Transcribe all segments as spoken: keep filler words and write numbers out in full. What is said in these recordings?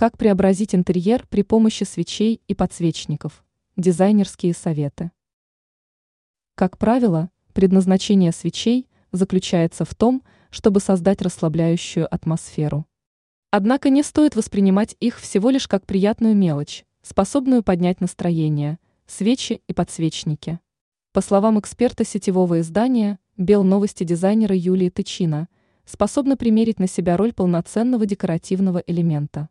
Как преобразить интерьер при помощи свечей и подсвечников? Дизайнерские советы. Как правило, предназначение свечей заключается в том, чтобы создать расслабляющую атмосферу. Однако не стоит воспринимать их всего лишь как приятную мелочь, способную поднять настроение, свечи и подсвечники. По словам эксперта сетевого издания «Белновости» дизайнера Юлии Тычина, способны примерить на себя роль полноценного декоративного элемента.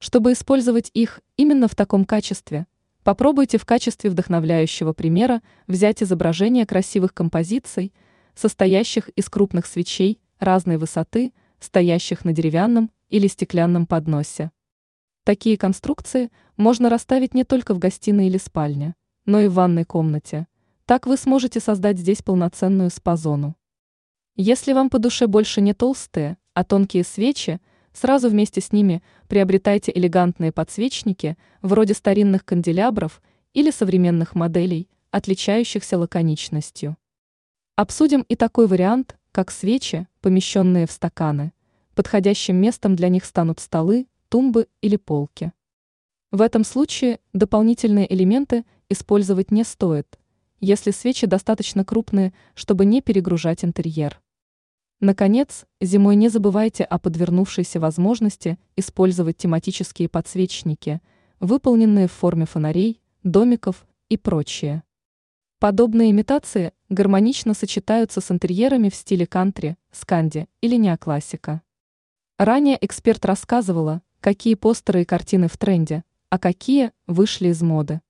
Чтобы использовать их именно в таком качестве, попробуйте в качестве вдохновляющего примера взять изображение красивых композиций, состоящих из крупных свечей разной высоты, стоящих на деревянном или стеклянном подносе. Такие конструкции можно расставить не только в гостиной или спальне, но и в ванной комнате. Так вы сможете создать здесь полноценную спа-зону. Если вам по душе больше не толстые, а тонкие свечи, сразу вместе с ними приобретайте элегантные подсвечники вроде старинных канделябров или современных моделей, отличающихся лаконичностью. Обсудим и такой вариант, как свечи, помещенные в стаканы. Подходящим местом для них станут столы, тумбы или полки. В этом случае дополнительные элементы использовать не стоит, если свечи достаточно крупные, чтобы не перегружать интерьер. Наконец, зимой не забывайте о подвернувшейся возможности использовать тематические подсвечники, выполненные в форме фонарей, домиков и прочее. Подобные имитации гармонично сочетаются с интерьерами в стиле кантри, сканди или неоклассика. Ранее эксперт рассказывала, какие постеры и картины в тренде, а какие вышли из моды.